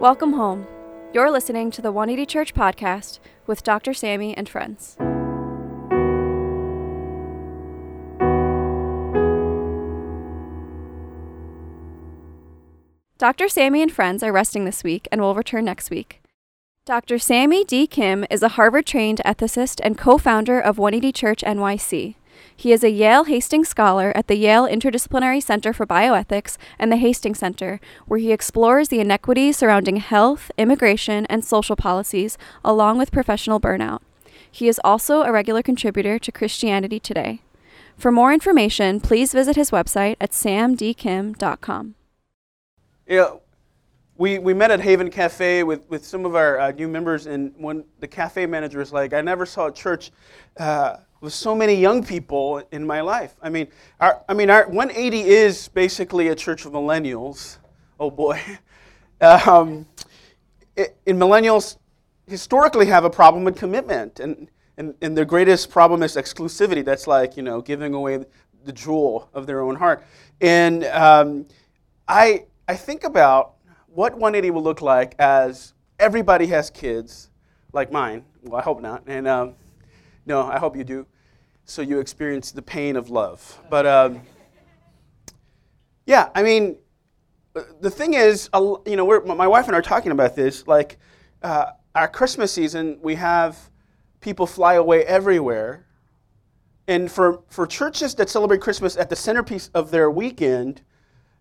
Welcome home. You're listening to the 180 Church Podcast with Dr. Sammy and friends. Dr. Sammy and friends are resting this week and will return next week. Dr. Sammy D. Kim is a Harvard-trained ethicist and co-founder of 180 Church NYC. He is a Yale Hastings Scholar at the Yale Interdisciplinary Center for Bioethics and the Hastings Center, where he explores the inequities surrounding health, immigration, and social policies, along with professional burnout. He is also a regular contributor to Christianity Today. For more information, please visit his website at samdkim.com. Yeah, we met at Haven Cafe with some of our new members, and when the cafe manager was like, I never saw a church with so many young people in my life. I mean, our 180 is basically a church of millennials. Oh boy. And millennials historically have a problem with commitment, and their greatest problem is exclusivity. That's like, you know, giving away the jewel of their own heart. And I think about what 180 will look like as everybody has kids, like mine. Well, I hope not. And no, I hope you do, so you experience the pain of love. But yeah, I mean, the thing is, you know, my wife and I are talking about this. Like, our Christmas season, we have people fly away everywhere. And for churches that celebrate Christmas at the centerpiece of their weekend,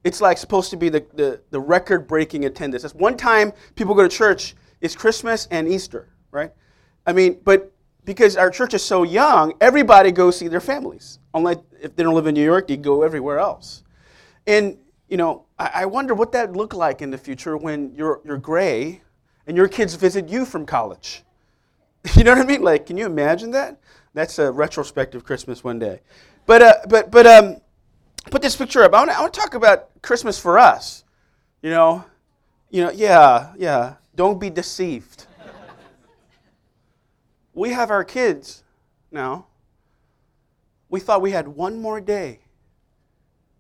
it's like supposed to be the record-breaking attendance. That's one time people go to church is Christmas and Easter, right? I mean, but because our church is so young, everybody goes see their families. Unless if they don't live in New York, they go everywhere else. And, you know, I wonder what that would look like in the future when you're gray and your kids visit you from college. You know what I mean? Like, can you imagine that? That's a retrospective Christmas one day. But put this picture up. I want to talk about Christmas for us. You know, yeah. Don't be deceived. We have our kids now. We thought we had one more day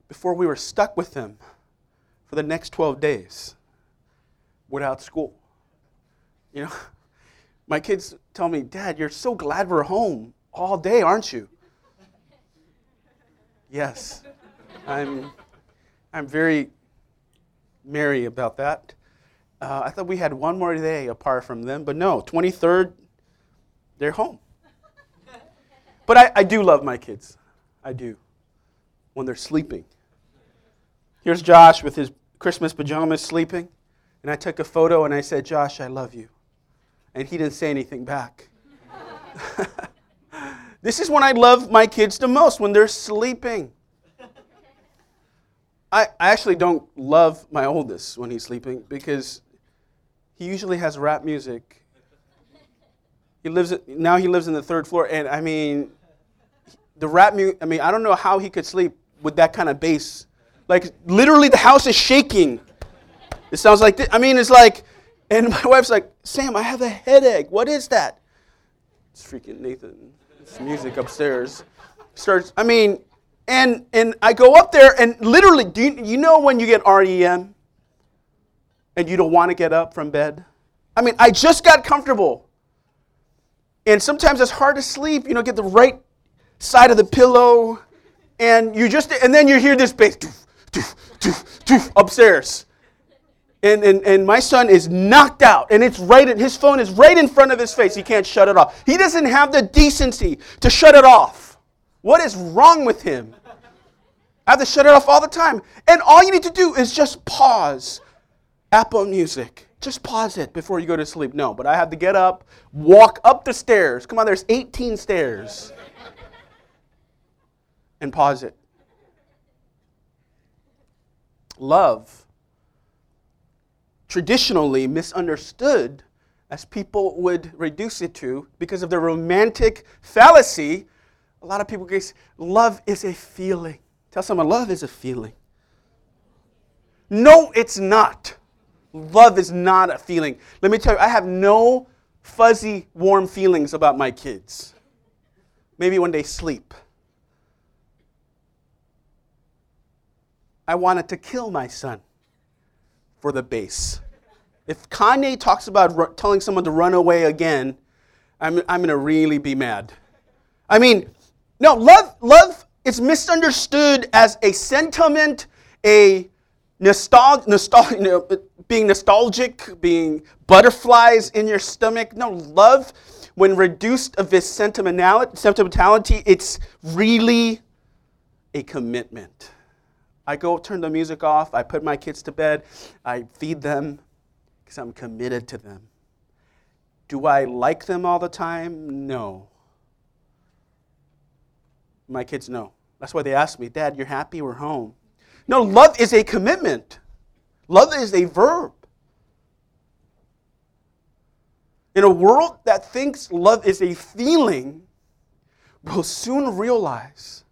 before we were stuck with them for the next 12 days without school. You know, my kids tell me, Dad, you're so glad we're home all day, aren't you? Yes, I'm very merry about that. I thought we had one more day apart from them, but no, 23rd, they're home. But I do love my kids. I do. When they're sleeping. Here's Josh with his Christmas pajamas sleeping. And I took a photo and I said, Josh, I love you. And he didn't say anything back. This is when I love my kids the most, when they're sleeping. I actually don't love my oldest when he's sleeping because he usually has rap music. He lives in the third floor, and I mean, the rap music. I mean, I don't know how he could sleep with that kind of bass. Like literally, the house is shaking. It sounds like this. I mean, it's like, and my wife's like, Sam, I have a headache. What is that? It's freaking Nathan. It's music upstairs. Starts. I mean, and I go up there, and literally, do you know when you get REM, and you don't want to get up from bed? I mean, I just got comfortable. And sometimes it's hard to sleep, you know, get the right side of the pillow, and then you hear this bass, doof, doof, doof, doof, upstairs. And my son is knocked out, and his phone is right in front of his face. He can't shut it off. He doesn't have the decency to shut it off. What is wrong with him? I have to shut it off all the time. And all you need to do is just pause Apple Music. Just pause it before you go to sleep. No, but I have to get up, walk up the stairs. Come on, there's 18 stairs. And pause it. Love, traditionally misunderstood as people would reduce it to because of the romantic fallacy, a lot of people guess love is a feeling. Tell someone love is a feeling. No, it's not. Love is not a feeling. Let me tell you, I have no fuzzy, warm feelings about my kids. Maybe when they sleep. I wanted to kill my son for the bass. If Kanye talks about telling someone to run away again, I'm going to really be mad. I mean, no, love is misunderstood as a sentiment, a being nostalgic, being butterflies in your stomach. No, love, when reduced of its sentimentality, it's really a commitment. I go turn the music off, I put my kids to bed, I feed them because I'm committed to them. Do I like them all the time? No. My kids know. That's why they ask me, Dad, you're happy we're home? No, love is a commitment. Love is a verb. In a world that thinks love is a feeling, we'll soon realize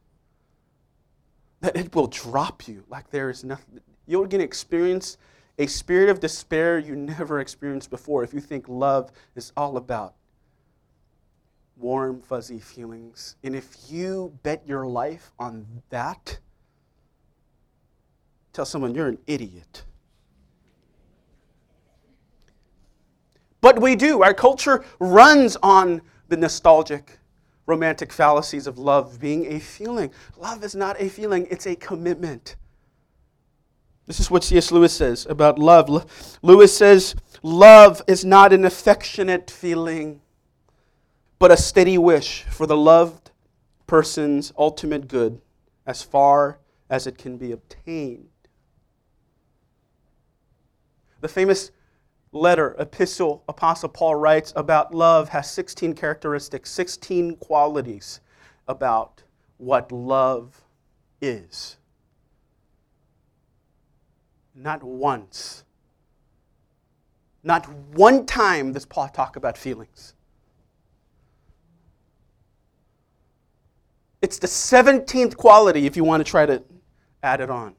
that it will drop you like there is nothing. You're going to experience a spirit of despair you never experienced before if you think love is all about warm, fuzzy feelings. And if you bet your life on that, tell someone you're an idiot. But we do. Our culture runs on the nostalgic, romantic fallacies of love being a feeling. Love is not a feeling, it's a commitment. This is what C.S. Lewis says about love. Lewis says, love is not an affectionate feeling, but a steady wish for the loved person's ultimate good as far as it can be obtained. The famous letter, epistle, Apostle Paul writes about love has 16 characteristics, 16 qualities about what love is. Not once, not one time does Paul talk about feelings. It's the 17th quality if you want to try to add it on.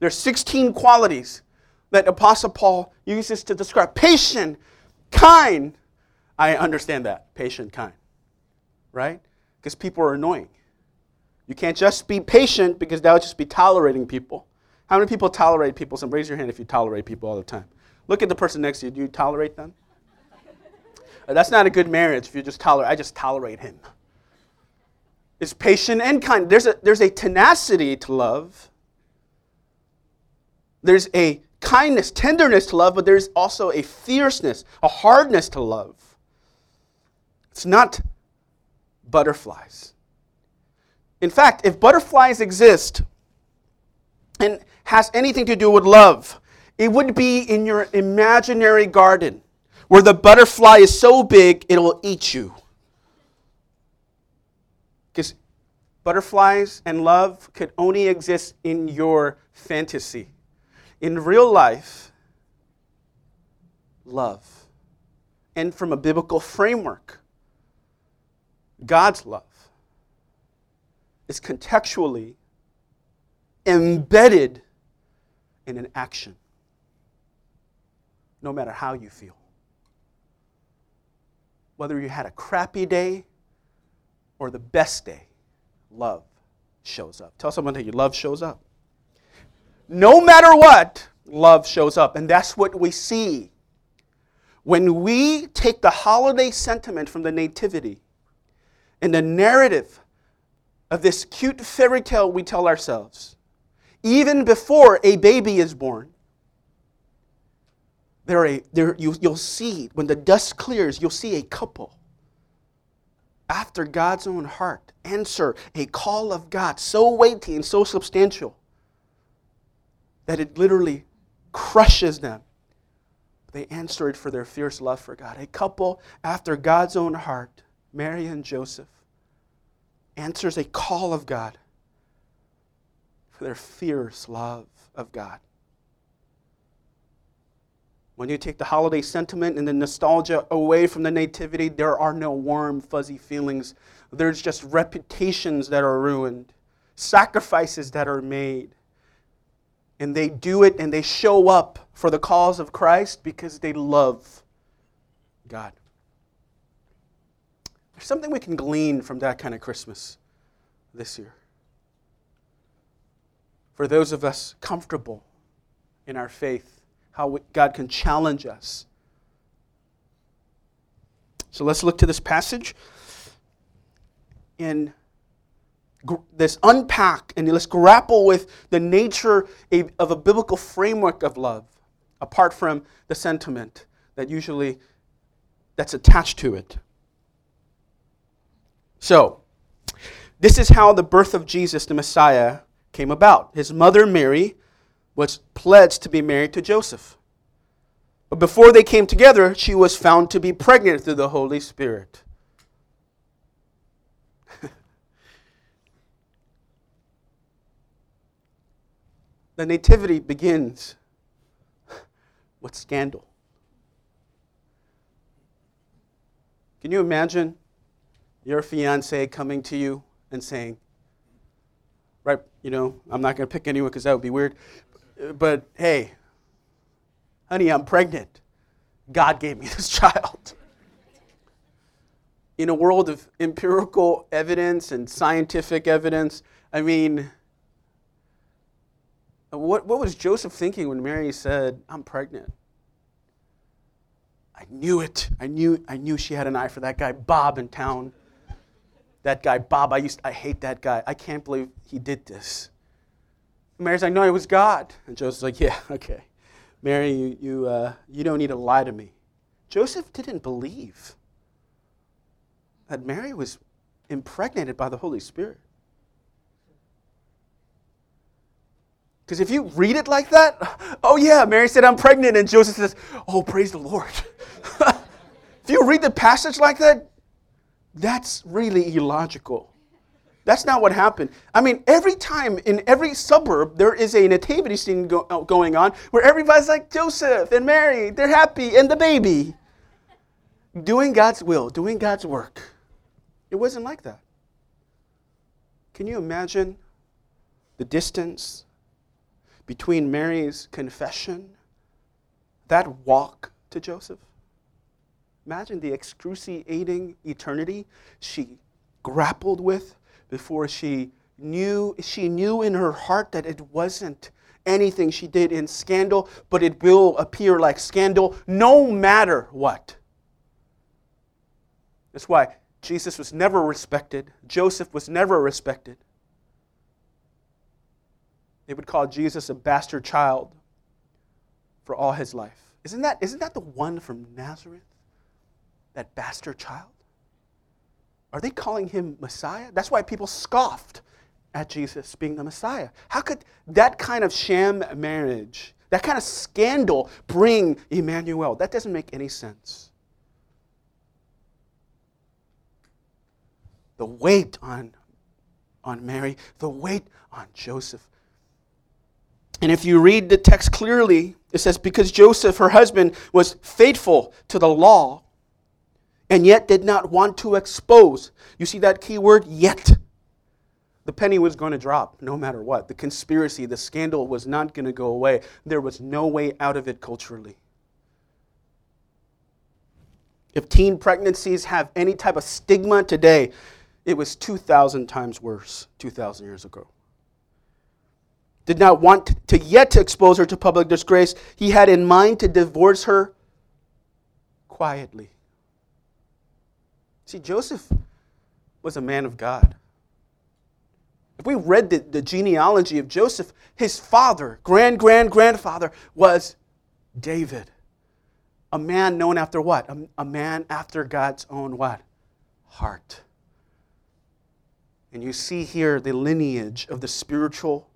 There are 16 qualities that Apostle Paul uses to describe. Patient, kind. I understand that. Patient, kind. Right? Because people are annoying. You can't just be patient because that would just be tolerating people. How many people tolerate people? Some raise your hand if you tolerate people all the time. Look at the person next to you. Do you tolerate them? That's not a good marriage if you just tolerate. I just tolerate him. It's patient and kind. There's a tenacity to love. There's a kindness, tenderness to love, but there's also a fierceness, a hardness to love. It's not butterflies. In fact, if butterflies exist and has anything to do with love, it would be in your imaginary garden where the butterfly is so big it will eat you. Because butterflies and love could only exist in your fantasy. In real life, love, and from a biblical framework, God's love is contextually embedded in an action, no matter how you feel. Whether you had a crappy day or the best day, love shows up. Tell someone that your love shows up. No matter what, love shows up. And that's what we see when we take the holiday sentiment from the nativity and the narrative of this cute fairy tale we tell ourselves. Even before a baby is born, you'll see, when the dust clears, you'll see a couple after God's own heart answer a call of God so weighty and so substantial that it literally crushes them. They answer it for their fierce love for God. A couple after God's own heart, Mary and Joseph, answers a call of God for their fierce love of God. When you take the holiday sentiment and the nostalgia away from the nativity, there are no warm, fuzzy feelings. There's just reputations that are ruined, sacrifices that are made. And they do it and they show up for the cause of Christ because they love God. There's something we can glean from that kind of Christmas this year. For those of us comfortable in our faith, how God can challenge us. So let's look to this passage and let's unpack and let's grapple with the nature of a biblical framework of love, apart from the sentiment that usually that's attached to it. So, this is how the birth of Jesus, the Messiah, came about. His mother, Mary, was pledged to be married to Joseph. But before they came together, she was found to be pregnant through the Holy Spirit. The nativity begins with scandal. Can you imagine your fiancé coming to you and saying, right, you know, I'm not going to pick anyone because that would be weird, but hey, honey, I'm pregnant. God gave me this child. In a world of empirical evidence and scientific evidence, I mean, what was Joseph thinking when Mary said, I'm pregnant? I knew it. I knew she had an eye for that guy, Bob, in town. That guy, Bob, I hate that guy. I can't believe he did this. And Mary's like, no, it was God. And Joseph's like, yeah, okay. Mary, you don't need to lie to me. Joseph didn't believe that Mary was impregnated by the Holy Spirit. Because if you read it like that, oh yeah, Mary said, I'm pregnant, and Joseph says, oh, praise the Lord. If you read the passage like that, that's really illogical. That's not what happened. I mean, every time in every suburb, there is a nativity scene going on where everybody's like Joseph and Mary, they're happy, and the baby. Doing God's will, doing God's work. It wasn't like that. Can you imagine the distance between Mary's confession, that walk to Joseph? Imagine the excruciating eternity she grappled with before she knew in her heart that it wasn't anything she did in scandal, but it will appear like scandal no matter what. That's why Jesus was never respected. Joseph was never respected. They would call Jesus a bastard child for all his life. Isn't that the one from Nazareth? That bastard child? Are they calling him Messiah? That's why people scoffed at Jesus being the Messiah. How could that kind of sham marriage, that kind of scandal, bring Emmanuel? That doesn't make any sense. The weight on Mary, the weight on Joseph. And if you read the text clearly, it says, because Joseph, her husband, was faithful to the law and yet did not want to expose. You see that key word, yet. The penny was going to drop no matter what. The conspiracy, the scandal was not going to go away. There was no way out of it culturally. If teen pregnancies have any type of stigma today, it was 2,000 times worse 2,000 years ago. Did not want to yet to expose her to public disgrace. He had in mind to divorce her quietly. See, Joseph was a man of God. If we read the genealogy of Joseph, his father, grandfather, was David. A man known after what? A man after God's own what? Heart. And you see here the lineage of the spiritual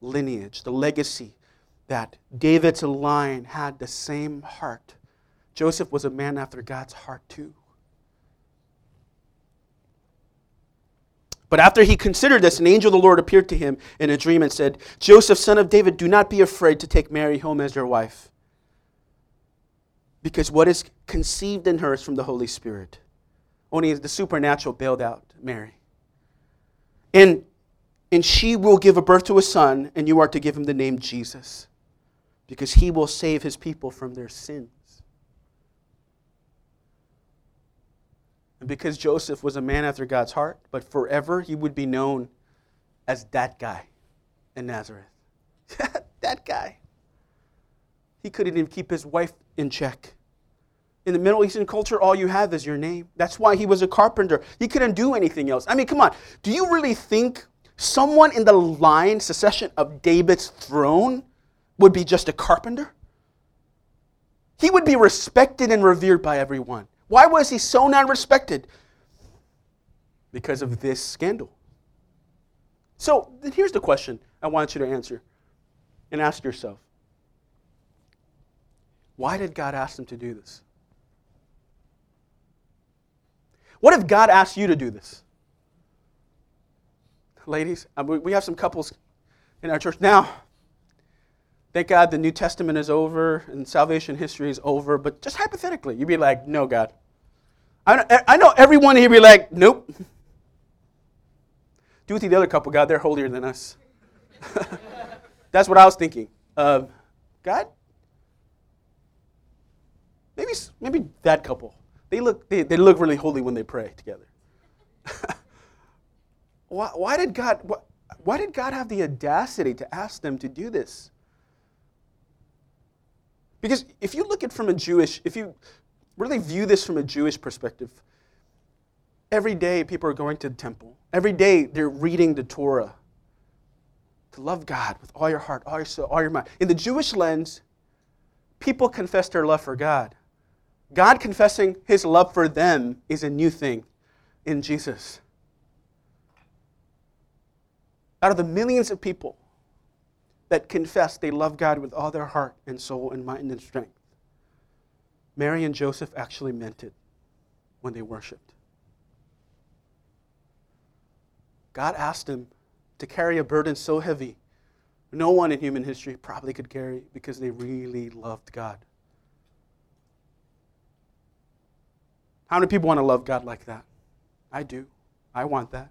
lineage, the legacy that David's line had the same heart. Joseph was a man after God's heart too. But after he considered this, an angel of the Lord appeared to him in a dream and said, Joseph, son of David, do not be afraid to take Mary home as your wife, because what is conceived in her is from the Holy Spirit. Only the supernatural bailed out Mary. And she will give a birth to a son, and you are to give him the name Jesus, because he will save his people from their sins. And because Joseph was a man after God's heart, but forever he would be known as that guy in Nazareth. That guy. He couldn't even keep his wife in check. In the Middle Eastern culture, all you have is your name. That's why he was a carpenter. He couldn't do anything else. I mean, come on. Do you really think someone in the line succession of David's throne would be just a carpenter? He would be respected and revered by everyone. Why was he so not respected? Because of this scandal. So here's the question I want you to answer and ask yourself. Why did God ask them to do this? What if God asked you to do this? Ladies, we have some couples in our church now. Thank God the New Testament is over and salvation history is over, but just hypothetically, you'd be like, no, God. I know everyone here be like, nope. Do with the other couple, God, they're holier than us. That's what I was thinking. God? Maybe that couple. They look really holy when they pray together. Why did God have the audacity to ask them to do this? Because if you really view this from a Jewish perspective, every day people are going to the temple. Every day they're reading the Torah. To love God with all your heart, all your soul, all your mind. In the Jewish lens, people confess their love for God. God confessing his love for them is a new thing in Jesus. Out of the millions of people that confess they love God with all their heart and soul and mind and strength, Mary and Joseph actually meant it when they worshipped. God asked them to carry a burden so heavy no one in human history probably could carry because they really loved God. How many people want to love God like that? I do. I want that.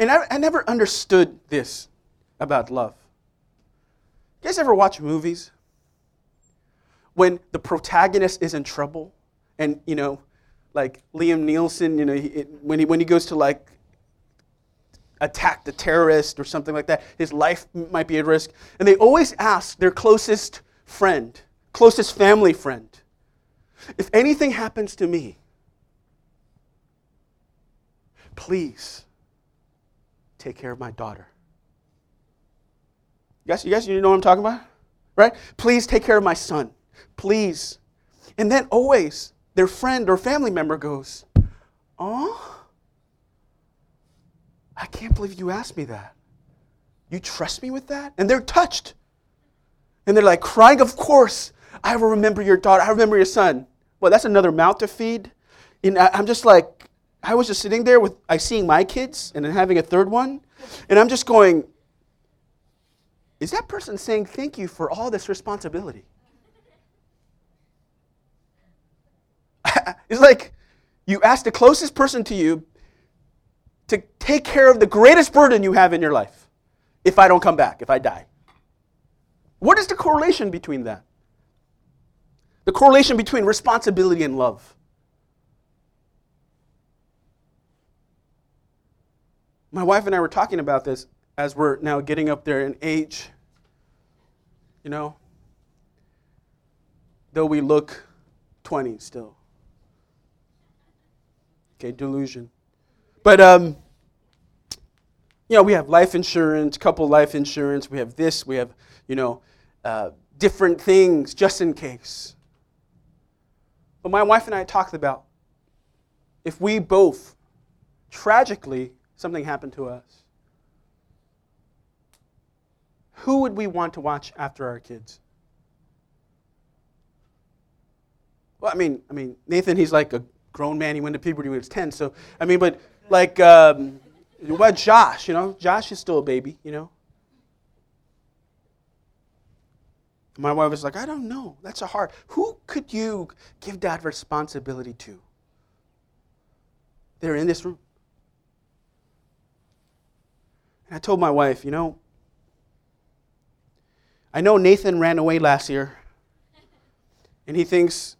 And I never understood this about love. You guys ever watch movies when the protagonist is in trouble? And, you know, like Liam Nielsen, you know, when he goes to, like, attack the terrorist or something like that, his life might be at risk. And they always ask their closest friend, closest family friend, if anything happens to me, please take care of my daughter. You guys, you know what I'm talking about? Right? Please take care of my son. Please. And then always their friend or family member goes, oh, I can't believe you asked me that. You trust me with that? And they're touched. And they're like crying, of course. I will remember your daughter. I remember your son. Well, that's another mouth to feed. And I'm just like, I was just sitting there with, I seeing my kids and then having a third one. And I'm just going, is that person saying thank you for all this responsibility? It's like you ask the closest person to you to take care of the greatest burden you have in your life. If I don't come back, if I die. What is the correlation between that? The correlation between responsibility and love. My wife and I were talking about this as we're now getting up there in age. You know, though we look 20 still. Okay, delusion. But, you know, we have life insurance, couple life insurance. We have this, we have, you know, different things just in case. But my wife and I talked about if we both, tragically, something happened to us, who would we want to watch after our kids? Well, I mean, Nathan, he's like a grown man. He went to puberty when he was 10. So, I mean, but like, well, Josh, you know? Josh is still a baby, you know? My wife was like, I don't know. That's a hard. Who could you give that responsibility to? They're in this room. And I told my wife, you know, I know Nathan ran away last year, and he thinks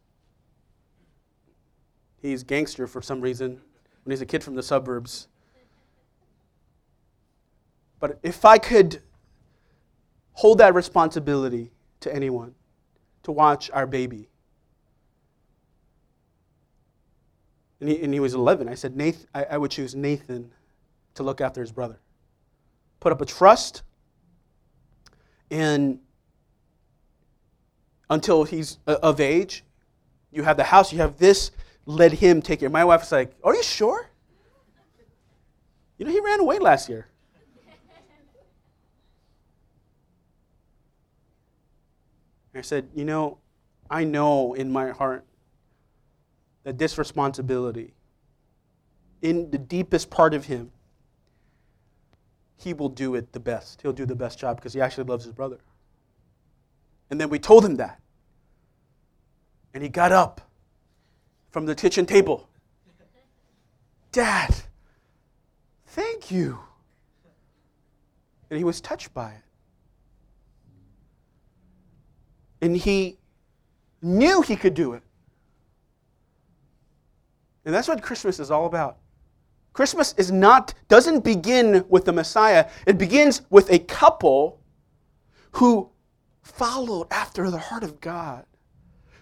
he's gangster for some reason when he's a kid from the suburbs. But if I could hold that responsibility to anyone to watch our baby. And he was 11. I said, Nathan, I would choose Nathan to look after his brother. Put up a trust, and until he's of age, you have the house, you have this, let him take it. My wife's like, are you sure? You know, he ran away last year. I said, you know, I know in my heart that this responsibility, in the deepest part of him, he will do it the best. He'll do the best job because he actually loves his brother. And then we told him that. And he got up from the kitchen table. Dad, thank you. And he was touched by it. And he knew he could do it. And that's what Christmas is all about. Christmas is doesn't begin with the Messiah. It begins with a couple who followed after the heart of God,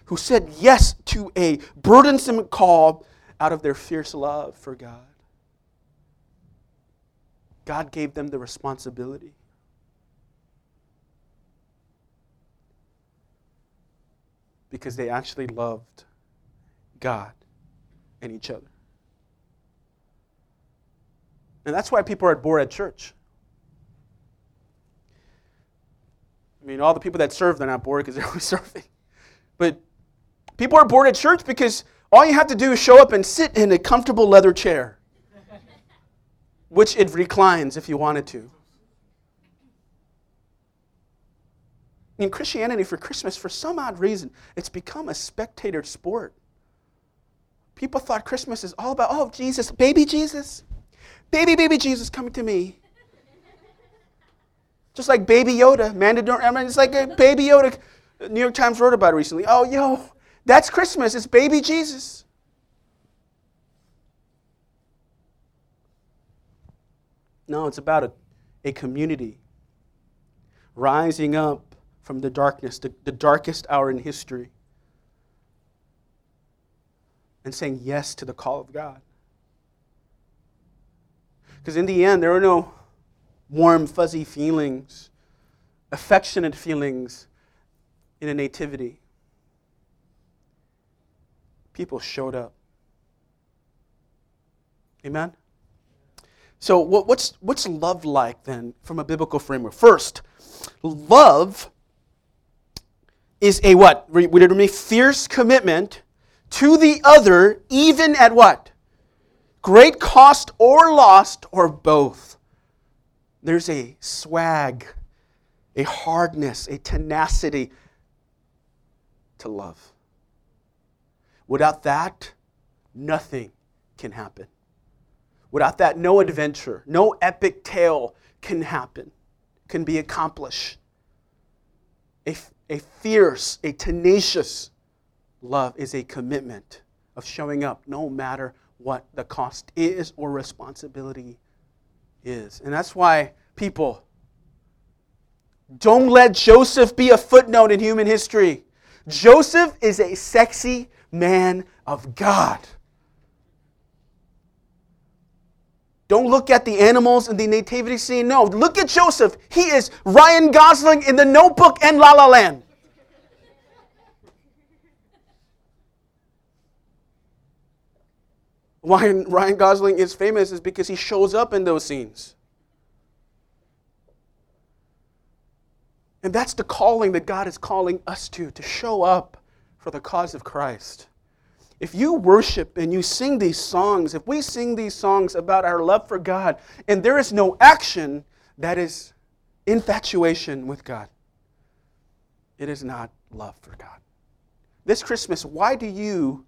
who said yes to a burdensome call out of their fierce love for God. God gave them the responsibility. Because they actually loved God and each other. And that's why people are bored at church. I mean, all the people that serve, they're not bored because they're always serving. But people are bored at church because all you have to do is show up and sit in a comfortable leather chair, which it reclines if you wanted to. In Christianity, for Christmas, for some odd reason, it's become a spectator sport. People thought Christmas is all about, oh, Jesus, baby Jesus. Baby Jesus coming to me. Just like Baby Yoda. It's like a Baby Yoda. New York Times wrote about it recently. Oh, yo, that's Christmas. It's Baby Jesus. No, it's about a community rising up from the darkness, the darkest hour in history, and saying yes to the call of God. Because in the end, there are no warm, fuzzy feelings, affectionate feelings in a nativity. People showed up. Amen? So what's love like then from a biblical framework? First, love is a what? A fierce commitment to the other, even at what? Great cost or lost or both. There's a swag, a hardness, a tenacity to love. Without that, nothing can happen. Without that, no adventure, no epic tale can happen, can be accomplished. A fierce, a tenacious love is a commitment of showing up no matter what the cost is or responsibility is. And that's why people, don't let Joseph be a footnote in human history. Joseph is a sexy man of God. Don't look at the animals in the nativity scene. No, look at Joseph. He is Ryan Gosling in The Notebook and La La Land. Why Ryan Gosling is famous is because he shows up in those scenes. And that's the calling that God is calling us to show up for the cause of Christ. If you worship and you sing these songs, if we sing these songs about our love for God, and there is no action, that is infatuation with God. It is not love for God. This Christmas, why do you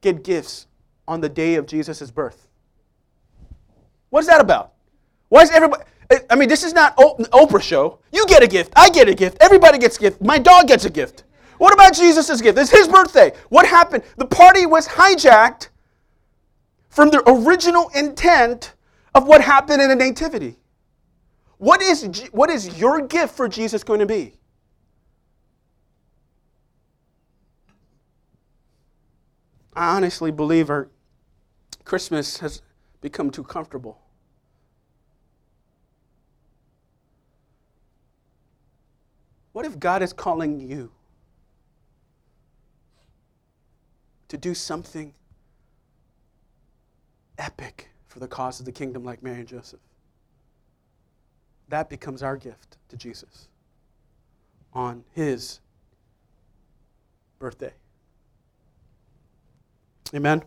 get gifts on the day of Jesus' birth? What is that about? Why is everybody... I mean, this is not Oprah show. You get a gift. I get a gift. Everybody gets a gift. My dog gets a gift. What about Jesus' gift? It's his birthday. What happened? The party was hijacked from the original intent of what happened in the nativity. What is your gift for Jesus going to be? I honestly believe our Christmas has become too comfortable. What if God is calling you to do something epic for the cause of the kingdom like Mary and Joseph? That becomes our gift to Jesus on his birthday. Amen?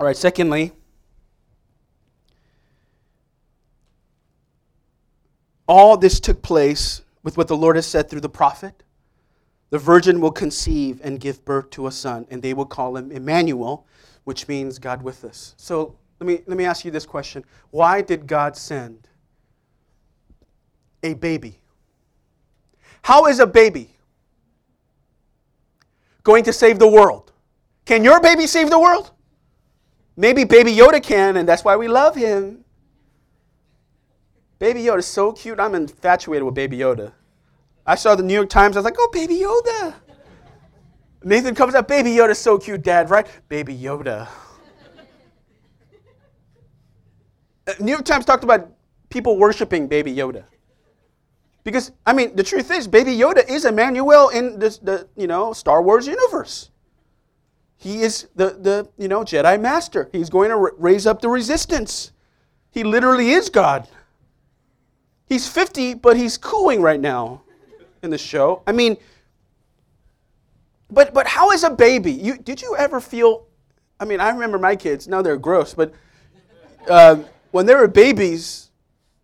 All right, secondly, all this took place with what the Lord has said through the prophet. The virgin will conceive and give birth to a son, and they will call him Emmanuel, which means God with us. So let me ask you this question. Why did God send a baby? How is a baby going to save the world? Can your baby save the world? Maybe Baby Yoda can, and that's why we love him. Baby Yoda is so cute. I'm infatuated with Baby Yoda. I saw the New York Times. I was like, oh, Baby Yoda. Nathan comes up, Baby Yoda's so cute, Dad, right? Baby Yoda. New York Times talked about people worshiping Baby Yoda. Because, I mean, the truth is, Baby Yoda is Emmanuel in the Star Wars universe. He is the Jedi Master. He's going to raise up the resistance. He literally is God. He's 50, but he's cooing right now in the show. I mean, but how is a baby? Did you ever feel, I mean, I remember my kids. Now they're gross, but when they were babies,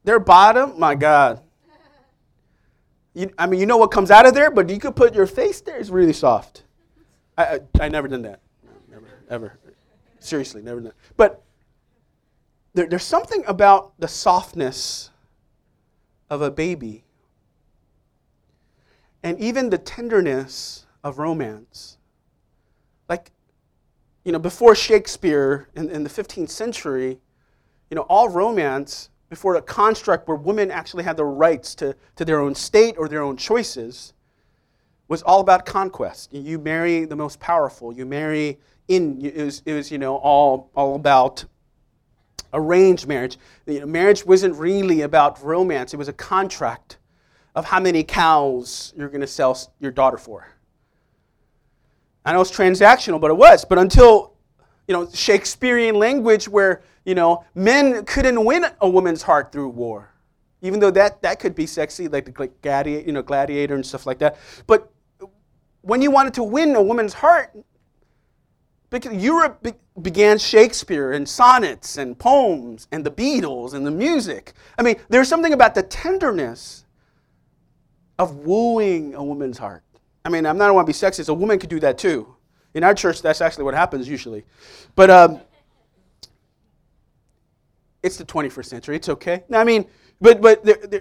their bottom, my God. You know what comes out of there, but you could put your face there. It's really soft. I never done that. Never, ever. Seriously, never done that. But there's something about the softness of a baby and even the tenderness of romance. Like, before Shakespeare in the 15th century, all romance, before a construct where women actually had the rights to their own state or their own choices, was all about conquest. You marry the most powerful. You marry in. It was all about arranged marriage. Marriage wasn't really about romance. It was a contract of how many cows you're going to sell your daughter for. I know it's transactional, but it was. But until Shakespearean language where men couldn't win a woman's heart through war, even though that could be sexy, like gladiator and stuff like that. But when you wanted to win a woman's heart, because Europe began Shakespeare and sonnets and poems and the Beatles and the music. I mean, there's something about the tenderness of wooing a woman's heart. I mean, I don't want to be sexist. A woman could do that too. In our church, that's actually what happens usually. But it's the 21st century. It's okay. I mean, but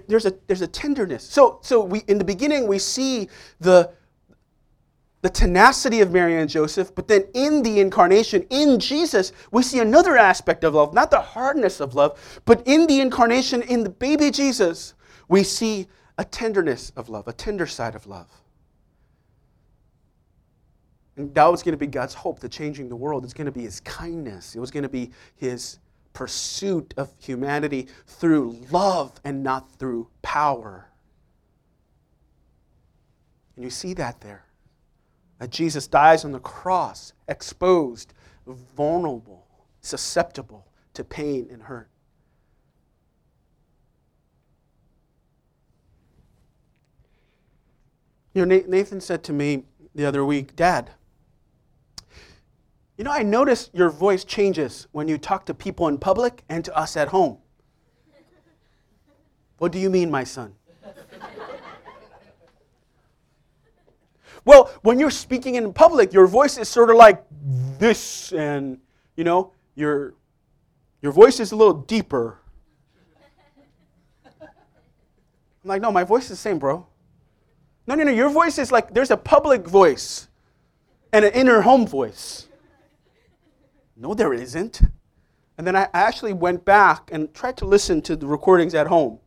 there's a tenderness. So we in the beginning we see the tenacity of Mary and Joseph, but then in the incarnation, in Jesus, we see another aspect of love, not the hardness of love, but in the incarnation, in the baby Jesus, we see a tenderness of love, a tender side of love. And that was going to be God's hope to changing the world. It's going to be his kindness. It was going to be his pursuit of humanity through love and not through power. And you see that there. That Jesus dies on the cross, exposed, vulnerable, susceptible to pain and hurt. Nathan said to me the other week, Dad, I notice your voice changes when you talk to people in public and to us at home. What do you mean, my son? Well, when you're speaking in public, your voice is sort of like this, and, your voice is a little deeper. I'm like, no, my voice is the same, bro. No, your voice is like, there's a public voice and an inner home voice. No, there isn't. And then I actually went back and tried to listen to the recordings at home.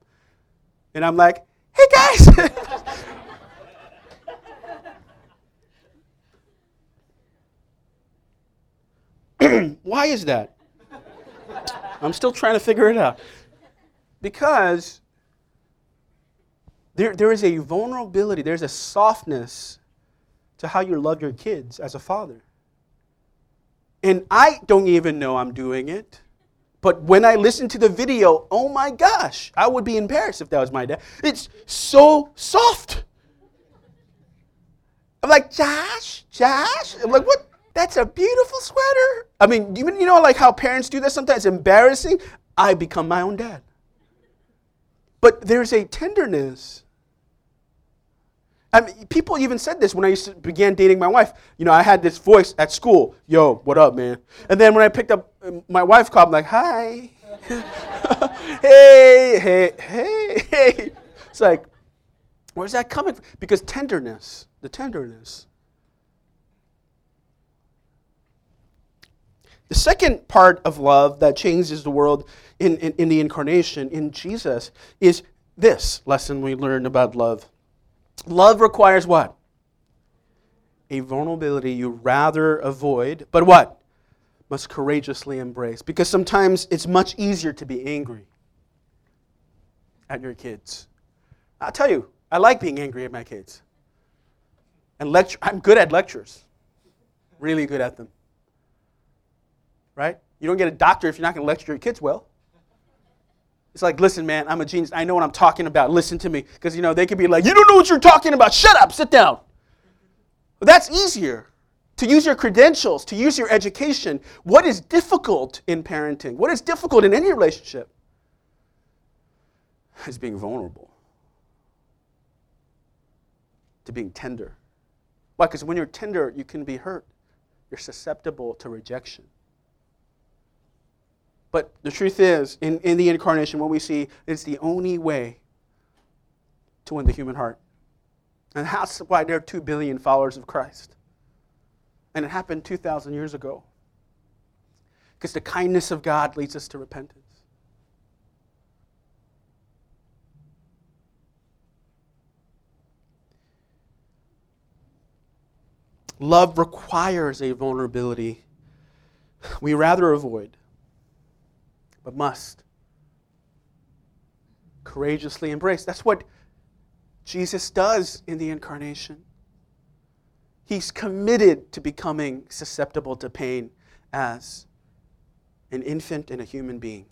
And I'm like, hey guys! Why is that? I'm still trying to figure it out. Because there is a vulnerability, there's a softness to how you love your kids as a father. And I don't even know I'm doing it. But when I listen to the video, oh my gosh, I would be embarrassed if that was my dad. It's so soft. I'm like, Josh? I'm like, what? That's a beautiful sweater. I mean, you know like how parents do that sometimes? It's embarrassing. I become my own dad. But there's a tenderness. I mean, people even said this when I began dating my wife. You know, I had this voice at school. Yo, what up, man? And then when I picked up my wife called, I'm like, hi. hey. It's like, where's that coming from? Because tenderness, the tenderness. The second part of love that changes the world in the incarnation, in Jesus, is this lesson we learned about love. Love requires what? A vulnerability you rather avoid, but what? Must courageously embrace. Because sometimes it's much easier to be angry at your kids. I'll tell you, I like being angry at my kids. And I'm good at lectures. Really good at them. Right? You don't get a doctor if you're not going to lecture your kids well. It's like, listen, man, I'm a genius. I know what I'm talking about. Listen to me. Because, you know, they could be like, you don't know what you're talking about. Shut up. Sit down. Well, that's easier. To use your credentials, to use your education. What is difficult in parenting? What is difficult in any relationship? Is being vulnerable. To being tender. Why? Because when you're tender, you can be hurt. You're susceptible to rejection. But the truth is, in the incarnation, what we see is the only way to win the human heart. And that's why there are 2 billion followers of Christ. And it happened 2,000 years ago. Because the kindness of God leads us to repentance. Love requires a vulnerability we rather avoid, but must courageously embrace. That's what Jesus does in the incarnation. He's committed to becoming susceptible to pain as an infant and a human being.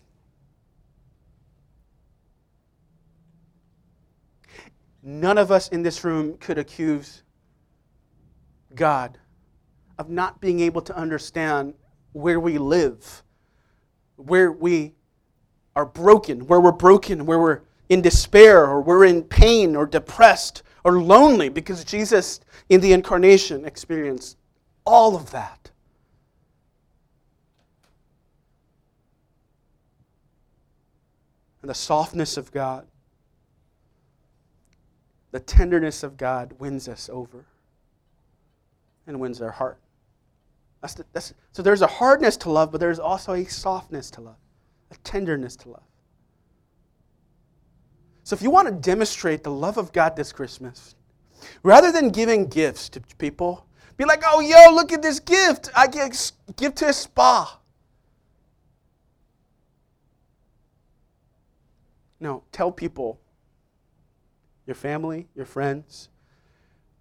None of us in this room could accuse God of not being able to understand where we live, where we are broken, where we're in despair, or we're in pain, or depressed, or lonely, because Jesus in the incarnation experienced all of that. And the softness of God, the tenderness of God wins us over and wins our heart. So there's a hardness to love, but there's also a softness to love, a tenderness to love. So if you want to demonstrate the love of God this Christmas, rather than giving gifts to people, be like, oh, yo, look at this gift. I give to a spa. No, tell people, your family, your friends,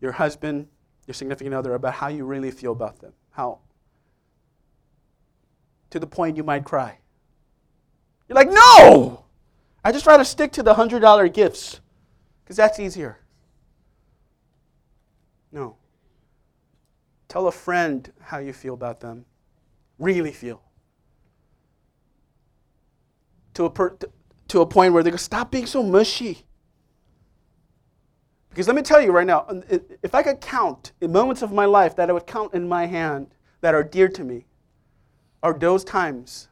your husband, your significant other, about how you really feel about them. How? To the point you might cry. You're like, no! I just try to stick to the $100 gifts because that's easier. No. Tell a friend how you feel about them. Really feel. To a point where they go, stop being so mushy. Because let me tell you right now, if I could count in moments of my life that I would count in my hand that are dear to me, are those times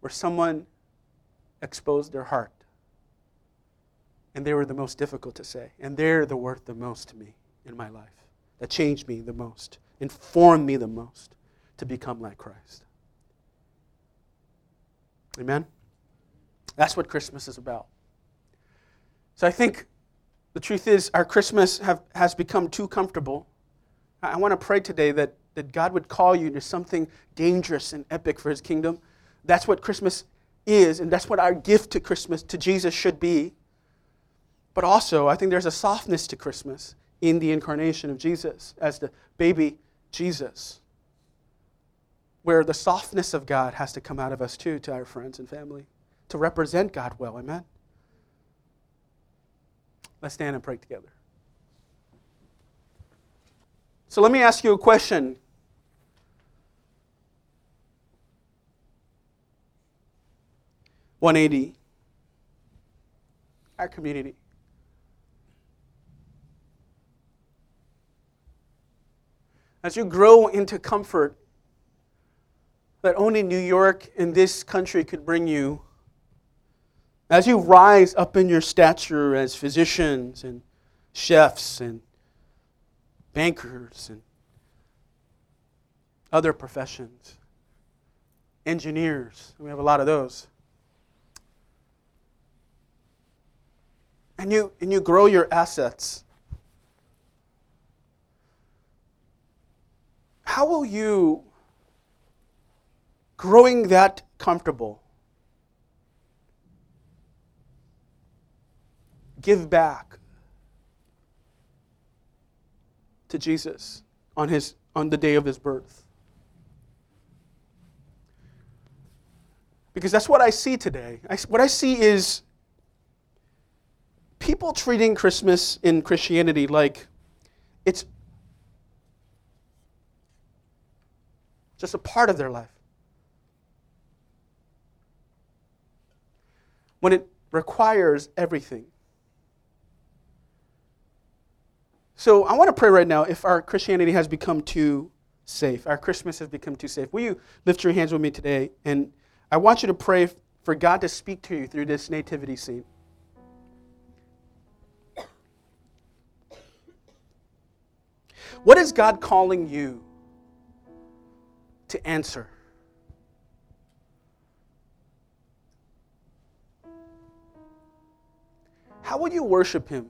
where someone exposed their heart and they were the most difficult to say, and they're the worth the most to me in my life, that changed me the most, informed me the most to become like Christ. Amen? That's what Christmas is about. So I think the truth is our Christmas has become too comfortable. I want to pray today that God would call you to something dangerous and epic for his kingdom. That's what Christmas is, and that's what our gift to Christmas, to Jesus, should be. But also, I think there's a softness to Christmas in the incarnation of Jesus as the baby Jesus, where the softness of God has to come out of us too, to our friends and family, to represent God well. Amen? Let's stand and pray together. So let me ask you a question. Our community. As you grow into comfort that only New York and this country could bring you, as you rise up in your stature as physicians and chefs and bankers and other professions, engineers, we have a lot of those, and you grow your assets, how will you, growing that comfortable, give back to Jesus on the day of his birth? Because that's what I see today. What I see is people treating Christmas in Christianity like it's just a part of their life, when it requires everything. So I want to pray right now if our Christianity has become too safe, our Christmas has become too safe. Will you lift your hands with me today? And I want you to pray for God to speak to you through this nativity scene. What is God calling you to answer? How would you worship him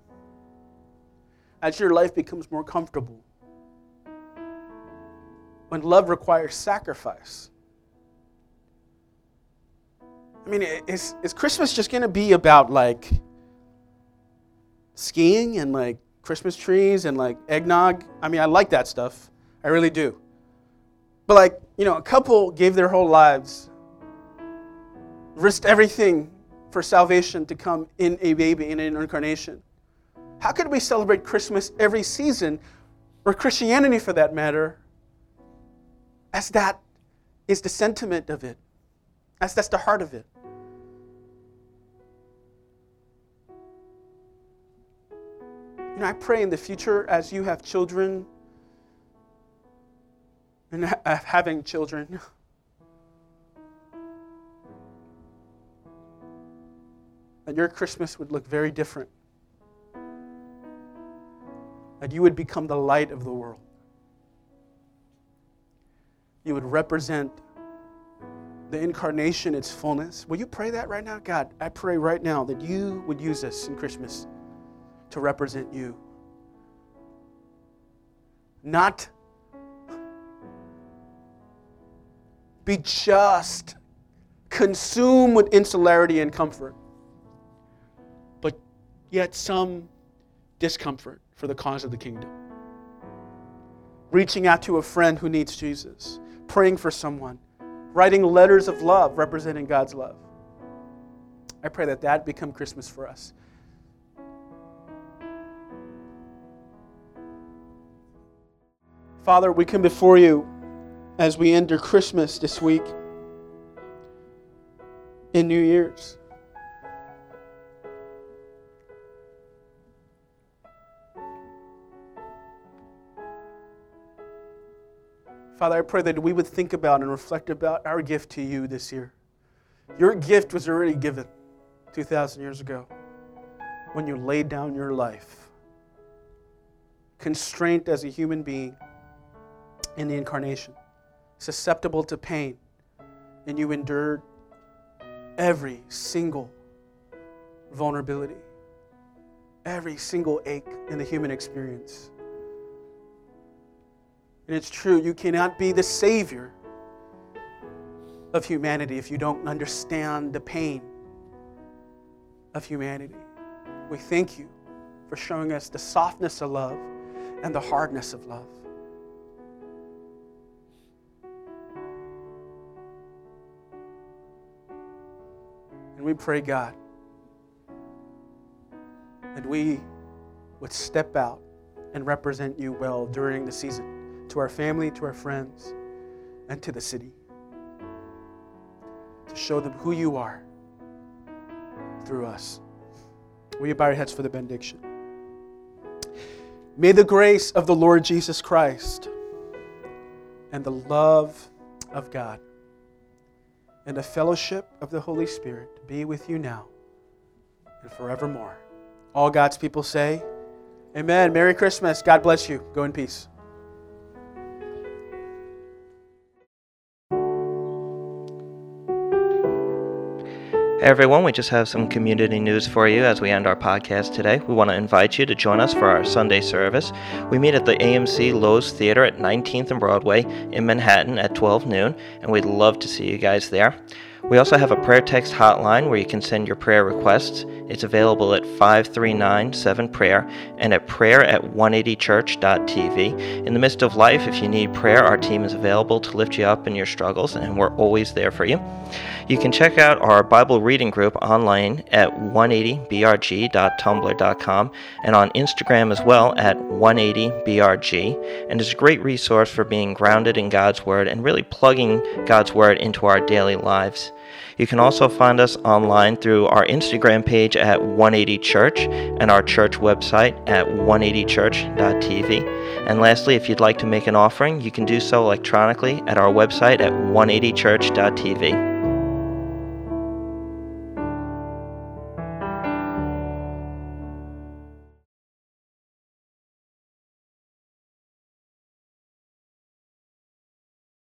as your life becomes more comfortable, when love requires sacrifice? I mean, is Christmas just going to be about like skiing and like Christmas trees and like eggnog? I mean, I like that stuff. I really do. But like, you know, a couple gave their whole lives, risked everything for salvation to come in a baby, in an incarnation. How could we celebrate Christmas every season, or Christianity for that matter, as that is the sentiment of it, as that's the heart of it? You know, I pray in the future, as you have children and having children, that your Christmas would look very different, that you would become the light of the world. You would represent the incarnation, its fullness. Will you pray that right now? God, I pray right now that you would use us in Christmas to represent you. Not be just consumed with insularity and comfort, but yet some discomfort for the cause of the kingdom. Reaching out to a friend who needs Jesus, praying for someone, writing letters of love representing God's love. I pray that become Christmas for us. Father, we come before you as we enter Christmas this week in New Year's. Father, I pray that we would think about and reflect about our gift to you this year. Your gift was already given 2,000 years ago when you laid down your life, constrained as a human being in the incarnation, susceptible to pain, and you endured every single vulnerability, every single ache in the human experience. And it's true, you cannot be the savior of humanity if you don't understand the pain of humanity. We thank you for showing us the softness of love and the hardness of love. And we pray, God, that we would step out and represent you well during the season, to our family, to our friends, and to the city, to show them who you are through us. Will you bow your heads for the benediction? May the grace of the Lord Jesus Christ and the love of God and the fellowship of the Holy Spirit be with you now and forevermore. All God's people say, amen. Merry Christmas. God bless you. Go in peace. Hey everyone, we just have some community news for you as we end our podcast today. We want to invite you to join us for our Sunday service. We meet at the AMC Loews Theater at 19th and Broadway in Manhattan at 12 noon, and we'd love to see you guys there. We also have a prayer text hotline where you can send your prayer requests. It's available at 5397-PRAYER and at prayer@180church.tv. In the midst of life, if you need prayer, our team is available to lift you up in your struggles, and we're always there for you. You can check out our Bible reading group online at 180brg.tumblr.com and on Instagram as well at 180brg. And it's a great resource for being grounded in God's Word and really plugging God's Word into our daily lives. You can also find us online through our Instagram page at 180church and our church website at 180church.tv. And lastly, if you'd like to make an offering, you can do so electronically at our website at 180church.tv.